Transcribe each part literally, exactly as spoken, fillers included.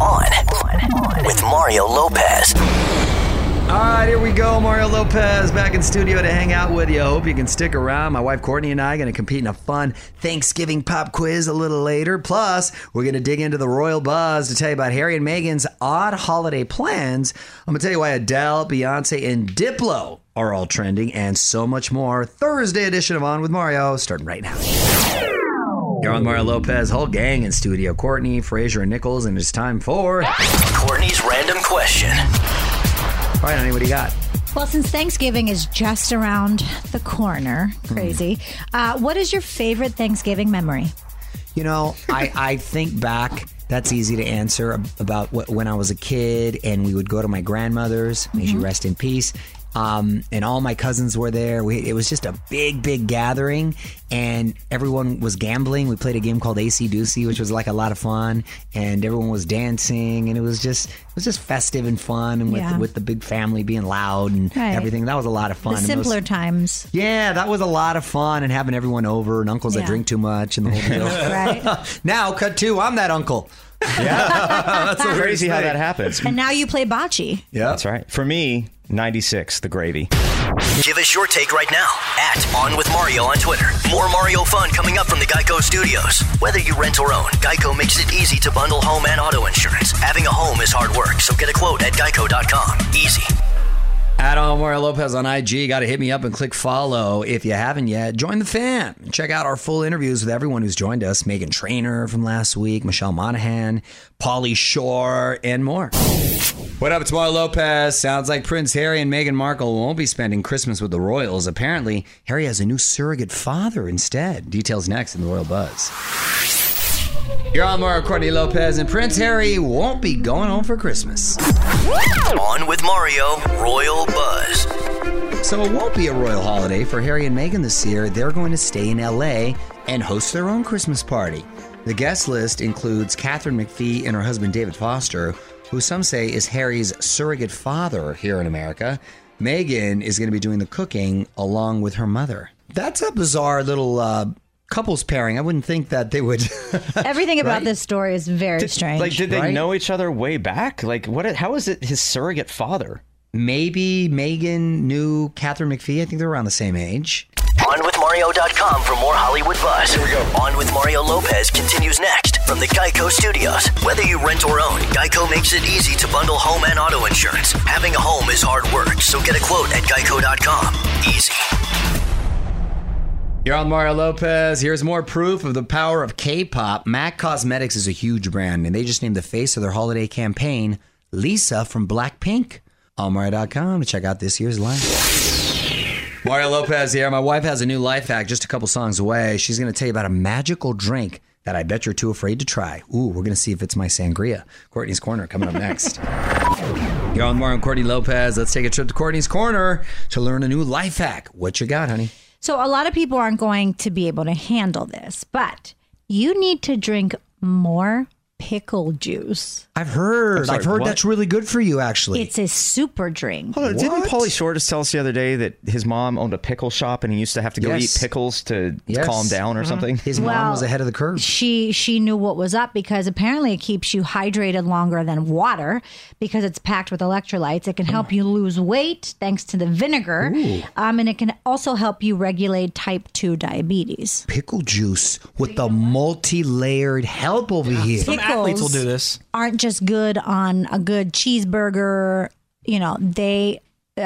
On, on, on with Mario Lopez. All right, here we go. Mario Lopez back in studio to hang out with you. I hope you can stick around. My wife Courtney and I are going to compete in a fun Thanksgiving pop quiz a little later. Plus, we're going to dig into the royal buzz to tell you about Harry and Meghan's odd holiday plans. I'm going to tell you why Adele, Beyonce, and Diplo are all trending, and so much more. Thursday edition of On with Mario starting right now. You're on Mario Lopez, whole gang in studio. Courtney, Frazier, and Nichols, and it's time for Courtney's Random Question. All right, honey, what do you got? Well, since Thanksgiving is just around the corner, crazy, mm. uh, what is your favorite Thanksgiving memory? You know, I, I think back, that's easy to answer, about what, when I was a kid, and we would go to my grandmother's, may mm-hmm. she rest in peace. Um, and all my cousins were there. We, it was just a big, big gathering, and everyone was gambling. We played a game called A C Deucey, which was like a lot of fun, and everyone was dancing, and it was just it was just festive and fun, and with yeah. with the big family being loud and right. everything. That was a lot of fun. The simpler was, times. Yeah, that was a lot of fun, and having everyone over, and uncles yeah. that drink too much, and the whole deal. Right. Now, cut two. I'm that uncle. Yeah, that's so crazy how that happens. And now you play bocce. Yeah, that's right. For me, ninety-six, the gravy. Give us your take right now at On With Mario on Twitter. More Mario fun coming up from the Geico Studios. Whether you rent or own, Geico makes it easy to bundle home and auto insurance. Having a home is hard work, so get a quote at geico dot com. Easy. At On Mario Lopez on I G. Got to hit me up and click follow if you haven't yet. Join the fam. Check out our full interviews with everyone who's joined us. Meghan Trainor from last week, Michelle Monaghan, Pauly Shore, and more. What up, it's Mario Lopez. Sounds like Prince Harry and Meghan Markle won't be spending Christmas with the royals. Apparently, Harry has a new surrogate father instead. Details next in the Royal Buzz. You're on Mario, Courtney Lopez, and Prince Harry won't be going home for Christmas. On with Mario, Royal Buzz. So it won't be a royal holiday for Harry and Meghan this year. They're going to stay in L A and host their own Christmas party. The guest list includes Katharine McPhee and her husband David Foster, who some say is Harry's surrogate father here in America. Meghan is going to be doing the cooking along with her mother. That's a bizarre little... Uh, couples pairing. I wouldn't think that they would. Everything about right? this story is very did, strange. Like, did they right? know each other way back? Like, what? How is it his surrogate father? Maybe Meghan knew Katharine McPhee. I think they're around the same age. on with mario dot com for more Hollywood buzz. Here we go. On with Mario Lopez continues next from the Geico Studios. Whether you rent or own, Geico makes it easy to bundle home and auto insurance. Having a home is hard work, so get a quote at geico dot com. Easy. You're on Mario Lopez. Here's more proof of the power of K-pop. MAC Cosmetics is a huge brand, and they just named the face of their holiday campaign Lisa from Blackpink. On Mario dot com to check out this year's lineup. Mario Lopez here. My wife has a new life hack just a couple songs away. She's going to tell you about a magical drink that I bet you're too afraid to try. Ooh, we're going to see if it's my sangria. Courtney's Corner coming up next. You're on Mario and Courtney Lopez. Let's take a trip to Courtney's Corner to learn a new life hack. What you got, honey? So a lot of people aren't going to be able to handle this, but you need to drink more pickle juice. I've heard. Sorry, I've heard what? That's really good for you, actually. It's a super drink. Hold on, didn't Pauly Shore just tell us the other day that his mom owned a pickle shop and he used to have to go yes. eat pickles to yes. calm down or mm-hmm. something? His well, mom was ahead of the curve. She she knew what was up because apparently it keeps you hydrated longer than water because it's packed with electrolytes. It can help mm. you lose weight thanks to the vinegar. Um, and it can also help you regulate type two diabetes. Pickle juice with the multi-layered help over yeah. here. Pickle athletes will do this. Aren't just good on a good cheeseburger. You know, they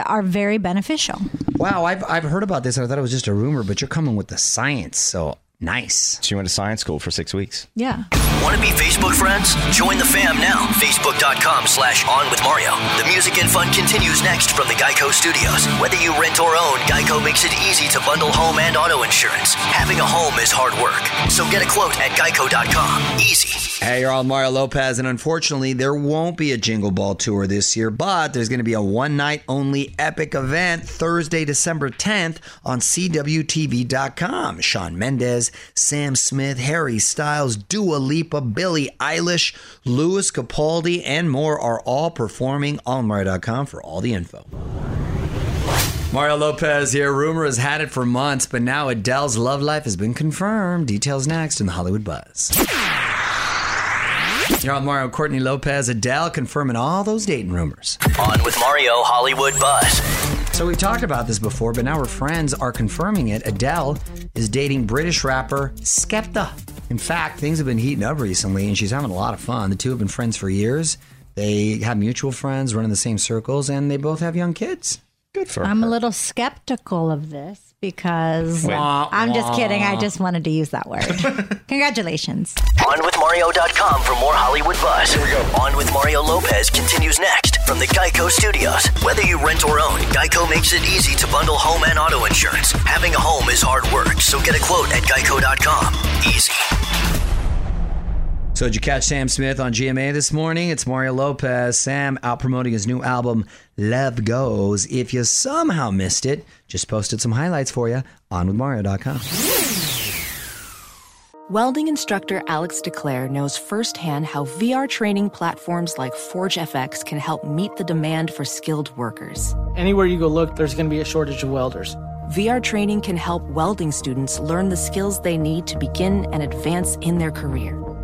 are very beneficial. Wow, I've I've heard about this and I thought it was just a rumor, but you're coming with the science, so nice. She went to science school for six weeks. Yeah. Want to be Facebook friends? Join the fam now. Facebook.com slash on with Mario. The music and fun continues next from the Geico Studios. Whether you rent or own, Geico makes it easy to bundle home and auto insurance. Having a home is hard work. So get a quote at geico dot com. Easy. Hey, you're all Mario Lopez, and unfortunately, there won't be a Jingle Ball tour this year, but there's going to be a one-night-only epic event Thursday, December tenth on C W T V dot com. Shawn Mendes, Sam Smith, Harry Styles, Dua Lipa, Billie Eilish, Lewis Capaldi, and more are all performing on Mario dot com for all the info. Mario Lopez here. Rumor has had it for months, but now Adele's love life has been confirmed. Details next in the Hollywood Buzz. You're on Mario, Courtney Lopez, Adele confirming all those dating rumors. On with Mario, Hollywood Buzz. So we talked about this before, but now her friends are confirming it. Adele is dating British rapper Skepta. In fact, things have been heating up recently, and she's having a lot of fun. The two have been friends for years. They have mutual friends, run in the same circles, and they both have young kids. Good for I'm her. I'm a little skeptical of this because wah, I'm wah. just kidding. I just wanted to use that word. Congratulations. on with mario dot com for more Hollywood buzz. Here we go. On with Mario Lopez continues next from the Geico Studios. Whether you rent or own, Geico makes it easy to bundle home and auto insurance. Having a home is hard work, so get a quote at geico dot com. Easy. So did you catch Sam Smith on G M A this morning? It's Mario Lopez. Sam out promoting his new album, Love Goes. If you somehow missed it, just posted some highlights for you on with mario dot com. Welding instructor Alex DeClaire knows firsthand how V R training platforms like ForgeFX can help meet the demand for skilled workers. Anywhere you go look, there's going to be a shortage of welders. V R training can help welding students learn the skills they need to begin and advance in their career.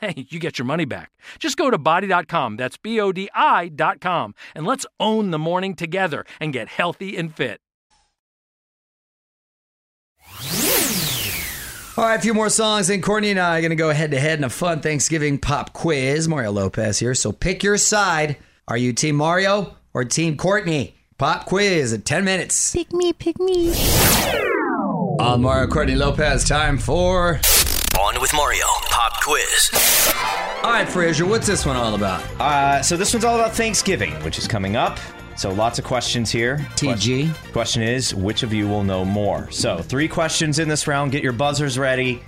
hey, you get your money back. Just go to body dot com, that's B O D I dot com, and let's own the morning together and get healthy and fit. All right, a few more songs, and Courtney and I are going to go head-to-head in a fun Thanksgiving pop quiz. Mario Lopez here, so pick your side. Are you Team Mario or Team Courtney? Pop quiz in ten minutes. Pick me, pick me. On Mario, Courtney Lopez, time for... On with Mario, pop quiz. All right, Frazier, what's this one all about? Uh, so this one's all about Thanksgiving, which is coming up. So lots of questions here. T G. Question is, which of you will know more? So three questions in this round. Get your buzzers ready.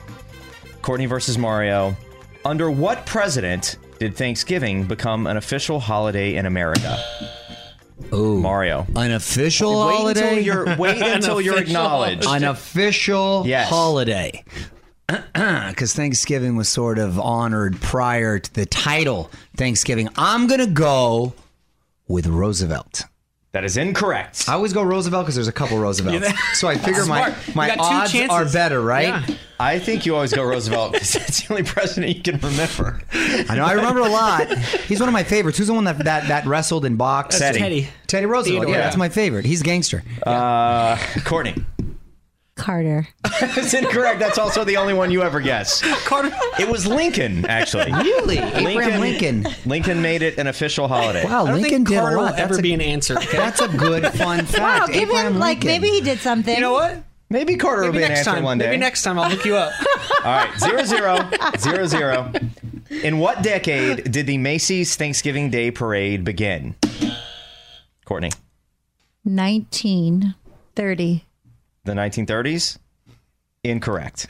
Courtney versus Mario. Under what president did Thanksgiving become an official holiday in America? Oh, Mario. An official wait holiday? Until you're, wait until you're acknowledged. An official yes. holiday. Because Thanksgiving was sort of honored prior to the title Thanksgiving. I'm going to go... with Roosevelt. That is incorrect. I always go Roosevelt because there's a couple Roosevelts. So I figure my, my odds chances. Are better, right? Yeah. I think you always go Roosevelt because that's the only president you can remember. I know. I remember a lot. He's one of my favorites. Who's the one that that, that wrestled in box? That's Teddy. Teddy. Teddy Roosevelt. Theodore. Yeah, that's my favorite. He's a gangster. Uh, yeah. Courtney. Carter. That's incorrect. That's also the only one you ever guess. Carter. It was Lincoln, actually. Really? Abraham Lincoln. Lincoln made it an official holiday. Wow, I don't Lincoln think did Carter a lot. Will ever a, be an answer. Okay? That's a good fun fact. Wow, give him, like maybe he did something. You know what? Maybe Carter maybe will be an answer time. One day. Maybe next time I'll look you up. All right, zero zero zero zero. In what decade did the Macy's Thanksgiving Day Parade begin? Courtney. Nineteen thirty. The nineteen thirties? Incorrect.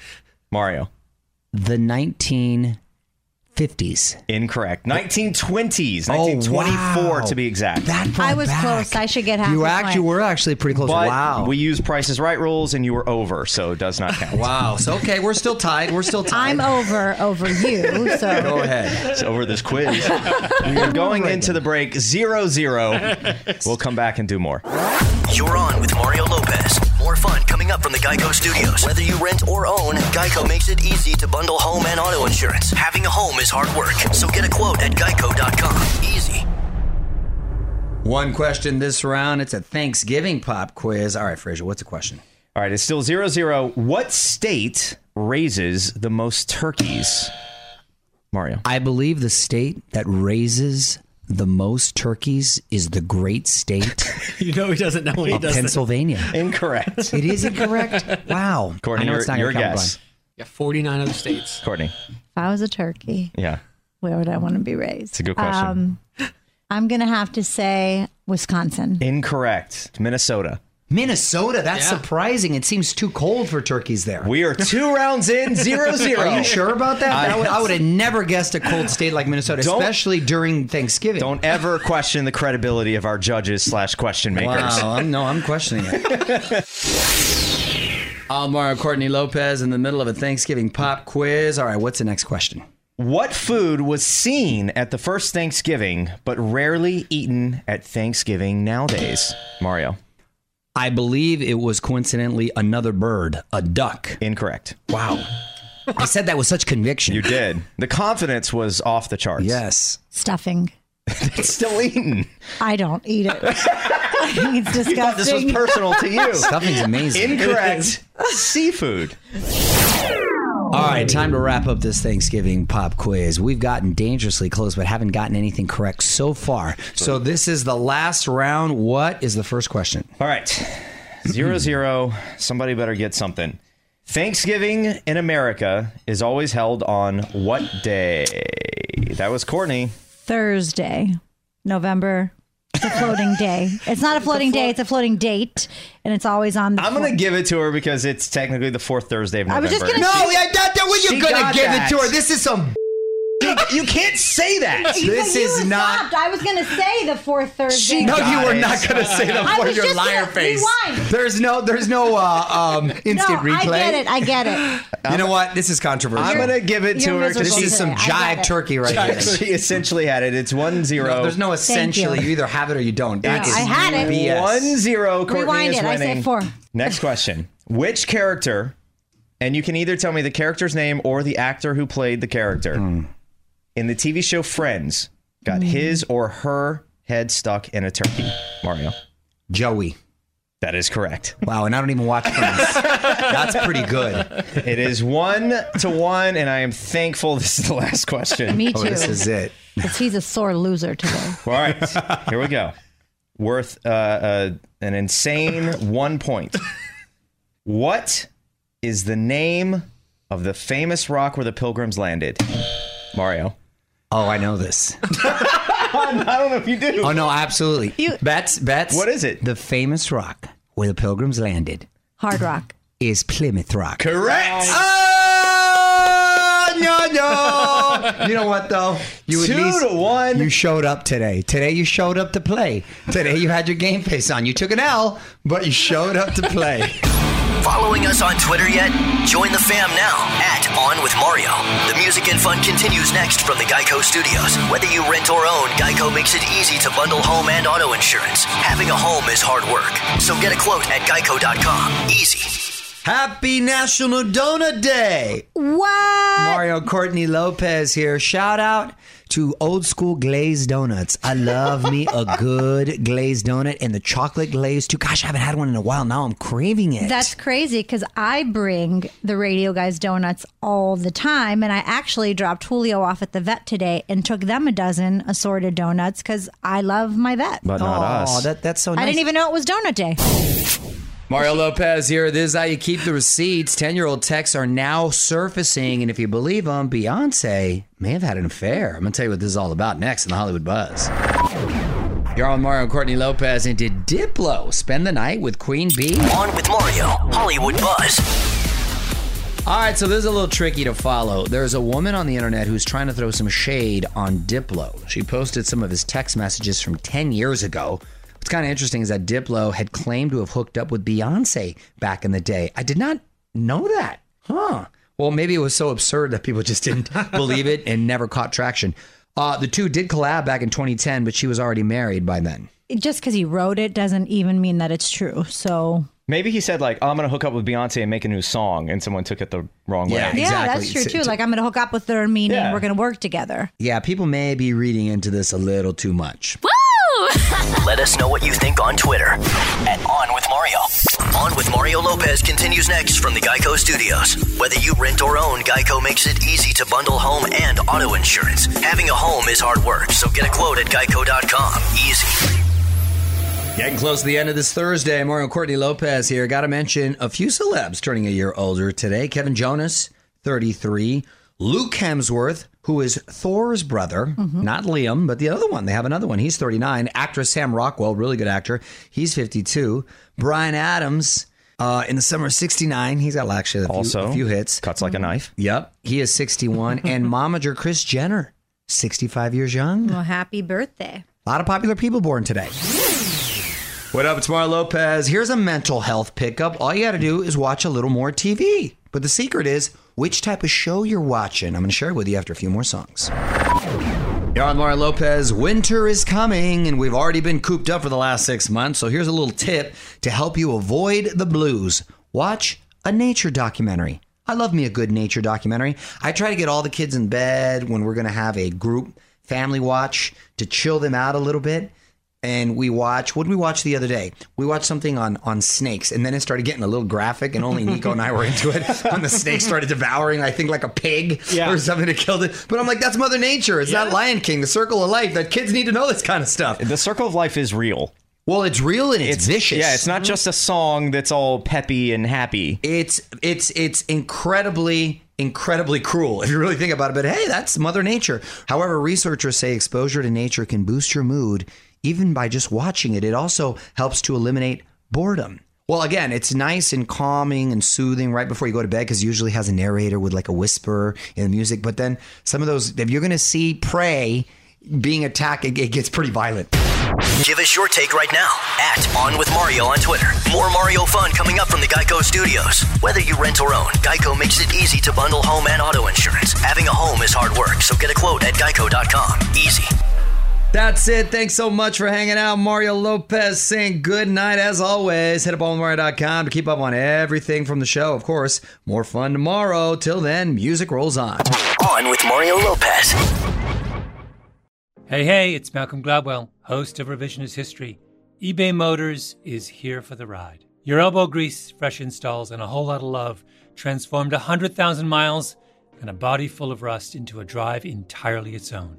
Mario. The nineteen fifties. Incorrect. nineteen twenties. nineteen twenty-four oh, wow. to be exact. That I was back. Close. I should get half you act, You were actually pretty close. But wow. We used Price is Right rules and you were over, so it does not count. Wow. So, okay, we're still tied. We're still tied. I'm over over you. So go ahead. It's over this quiz. We're going right into then. The break zero zero. We'll come back and do more. You're on with Mario Lopez. More fun coming up from the Geico Studios. Whether you rent or own, Geico makes it easy to bundle home and auto insurance. Having a home is hard work, so get a quote at geico dot com. Easy. One question this round. It's a Thanksgiving pop quiz. All right, Frazier, what's the question? All right, it's still zero zero. What state raises the most turkeys? Mario. I believe the state that raises the most turkeys is the great state. You know he doesn't know he doesn't. Pennsylvania. Incorrect. It is incorrect? Wow. Courtney, I know it's not your guess. Yeah, forty-nine other states. Courtney. If I was a turkey, yeah, where would I want to be raised? It's a good question. Um, I'm going to have to say Wisconsin. Incorrect. Minnesota. Minnesota? That's yeah. surprising. It seems too cold for turkeys there. We are two rounds in, zero, zero. Are you sure about that? I, I would have never guessed a cold state like Minnesota, especially during Thanksgiving. Don't ever question the credibility of our judges slash question makers. Wow, I'm, no, I'm questioning it. I'm Mario Courtney Lopez in the middle of a Thanksgiving pop quiz. All right, what's the next question? What food was seen at the first Thanksgiving but rarely eaten at Thanksgiving nowadays? Mario. I believe it was coincidentally another bird, a duck. Incorrect. Wow. I said that with such conviction. You did. The confidence was off the charts. Yes. Stuffing. It's still eaten. I don't eat it. I think it's disgusting. You thought this was personal to you. Stuffing's amazing. Incorrect. Seafood. All right, time to wrap up this Thanksgiving pop quiz. We've gotten dangerously close, but haven't gotten anything correct so far. So this is the last round. What is the first question? All right, zero, zero. Somebody better get something. Thanksgiving in America is always held on what day? That was Courtney. Thursday, November. It's a floating day. It's not a floating day. It's a floating date. And it's always on the I'm going to give it to her because it's technically the fourth Thursday of November. I was just going to... No, I thought that was you going to give that. It to her. This is some... she, you can't say that. This, this is not. Stopped. I was going to say the fourth Thursday. She, no, you were not going to say the fourth. Your liar face. Rewind. There's no, there's no uh, um, instant no, replay. I get it. I get it. You know what? This is controversial. I'm going to give it to her. This is some jive turkey right here. She essentially had it. It's one zero. No, there's no essentially. You. you either have it or you don't. That yeah, is I had it. B S. One zero. Courtney Rewind is it. Winning. I said four. Next question. Which character? And you can either tell me the character's name or the actor who played the character. Mm. In the T V show Friends, got mm. his or her head stuck in a turkey. Mario. Joey. That is correct. Wow, and I don't even watch Friends. That's pretty good. It is one to one, and I am thankful this is the last question. Me too. Oh, this is it. Because he's a sore loser today. All right, here we go. Worth uh, uh, an insane one point. What is the name of the famous rock where the Pilgrims landed? Mario. Oh, I know this. I don't know if you do. Oh, no, absolutely. You, Bets, Bets. What is it? The famous rock where the Pilgrims landed. Hard Rock. Is Plymouth Rock. Correct. Oh, no, no. You know what, though? You Two at least, to one. You showed up today. Today you showed up to play. Today you had your game face on. You took an L, but you showed up to play. Following us on Twitter yet? Join the fam now at On With Mario. The music and fun continues next from the Geico Studios. Whether you rent or own, Geico makes it easy to bundle home and auto insurance. Having a home is hard work, so get a quote at geico dot com. Easy. Happy National Donut Day. What? Mario, Courtney Lopez here. Shout out to Old School Glazed Donuts. I love me a good glazed donut and the chocolate glaze too. Gosh, I haven't had one in a while. Now I'm craving it. That's crazy because I bring the Radio Guys donuts all the time. And I actually dropped Julio off at the vet today and took them a dozen assorted donuts because I love my vet. But not oh, us. That, that's so nice. I didn't even know it was Donut Day. Mario Lopez here. This is how you keep the receipts. ten-year-old texts are now surfacing, and if you believe them, Beyonce may have had an affair. I'm going to tell you what this is all about next in the Hollywood Buzz. You're on Mario and Courtney Lopez, and did Diplo spend the night with Queen Bee? On With Mario, Hollywood Buzz. All right, so this is a little tricky to follow. There's a woman on the internet who's trying to throw some shade on Diplo. She posted some of his text messages from ten years ago. What's kind of interesting is that Diplo had claimed to have hooked up with Beyonce back in the day. I did not know that. Huh. Well, maybe it was so absurd that people just didn't believe it and never caught traction. Uh, the two did collab back in twenty ten, but she was already married by then. Just because he wrote it doesn't even mean that it's true. So maybe he said, like, oh, I'm going to hook up with Beyonce and make a new song. And someone took it the wrong yeah, way. Yeah, exactly. That's true, too. Like, I'm going to hook up with her, meaning yeah. we're going to work together. Yeah, people may be reading into this a little too much. What? Let us know what you think on Twitter at On With Mario. On With Mario Lopez continues next from the Geico Studios. Whether you rent or own, Geico makes it easy to bundle home and auto insurance. Having a home is hard work, so get a quote at geico dot com. Easy. Getting close to the end of this Thursday. Mario and Courtney Lopez here. Got to mention a few celebs turning a year older today. Kevin Jonas, thirty-three. Luke Hemsworth, who is Thor's brother, mm-hmm. not Liam, but the other one. They have another one. He's thirty-nine. Actress Sam Rockwell, really good actor. He's fifty-two. Bryan Adams, uh, in the summer of sixty-nine. He's got actually a, also, few, a few hits. Cuts like a knife. Yep. He is sixty-one. And momager Kris Jenner, sixty-five years young. Well, happy birthday. A lot of popular people born today. What up? It's Mario Lopez. Here's a mental health pickup. All you got to do is watch a little more T V. But the secret is which type of show you're watching. I'm going to share it with you after a few more songs. You're on Mario Lopez. Winter is coming, and we've already been cooped up for the last six months. So here's a little tip to help you avoid the blues. Watch a nature documentary. I love me a good nature documentary. I try to get all the kids in bed when we're going to have a group family watch to chill them out a little bit. And we watch, what did we watch the other day? We watched something on, on snakes, and then it started getting a little graphic, and only Nico and I were into it. When the snake started devouring, I think, like a pig yeah. or something that killed it. But I'm like, that's Mother Nature. It's yeah. not Lion King, the circle of life. That kids need to know this kind of stuff. The circle of life is real. Well, it's real and it's, it's vicious. Yeah, it's not just a song that's all peppy and happy. It's it's it's incredibly incredibly cruel if you really think about it. But hey, that's Mother Nature. However, researchers say exposure to nature can boost your mood. Even by just watching it, it also helps to eliminate boredom. Well, again, it's nice and calming and soothing right before you go to bed, because usually has a narrator with like a whisper in the music. But then some of those, if you're going to see Prey being attacked, it, it gets pretty violent. Give us your take right now at On With Mario on Twitter. More Mario fun coming up from the Geico Studios. Whether you rent or own, Geico makes it easy to bundle home and auto insurance. Having a home is hard work, so get a quote at geico dot com. Easy. That's it. Thanks so much for hanging out. Mario Lopez saying good night. As always, hit up on mario dot com to keep up on everything from the show. Of course, more fun tomorrow. Till then, music rolls on. On with Mario Lopez. Hey, hey, it's Malcolm Gladwell, host of Revisionist History. eBay Motors is here for the ride. Your elbow grease, fresh installs, and a whole lot of love transformed one hundred thousand miles and a body full of rust into a drive entirely its own.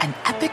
An epic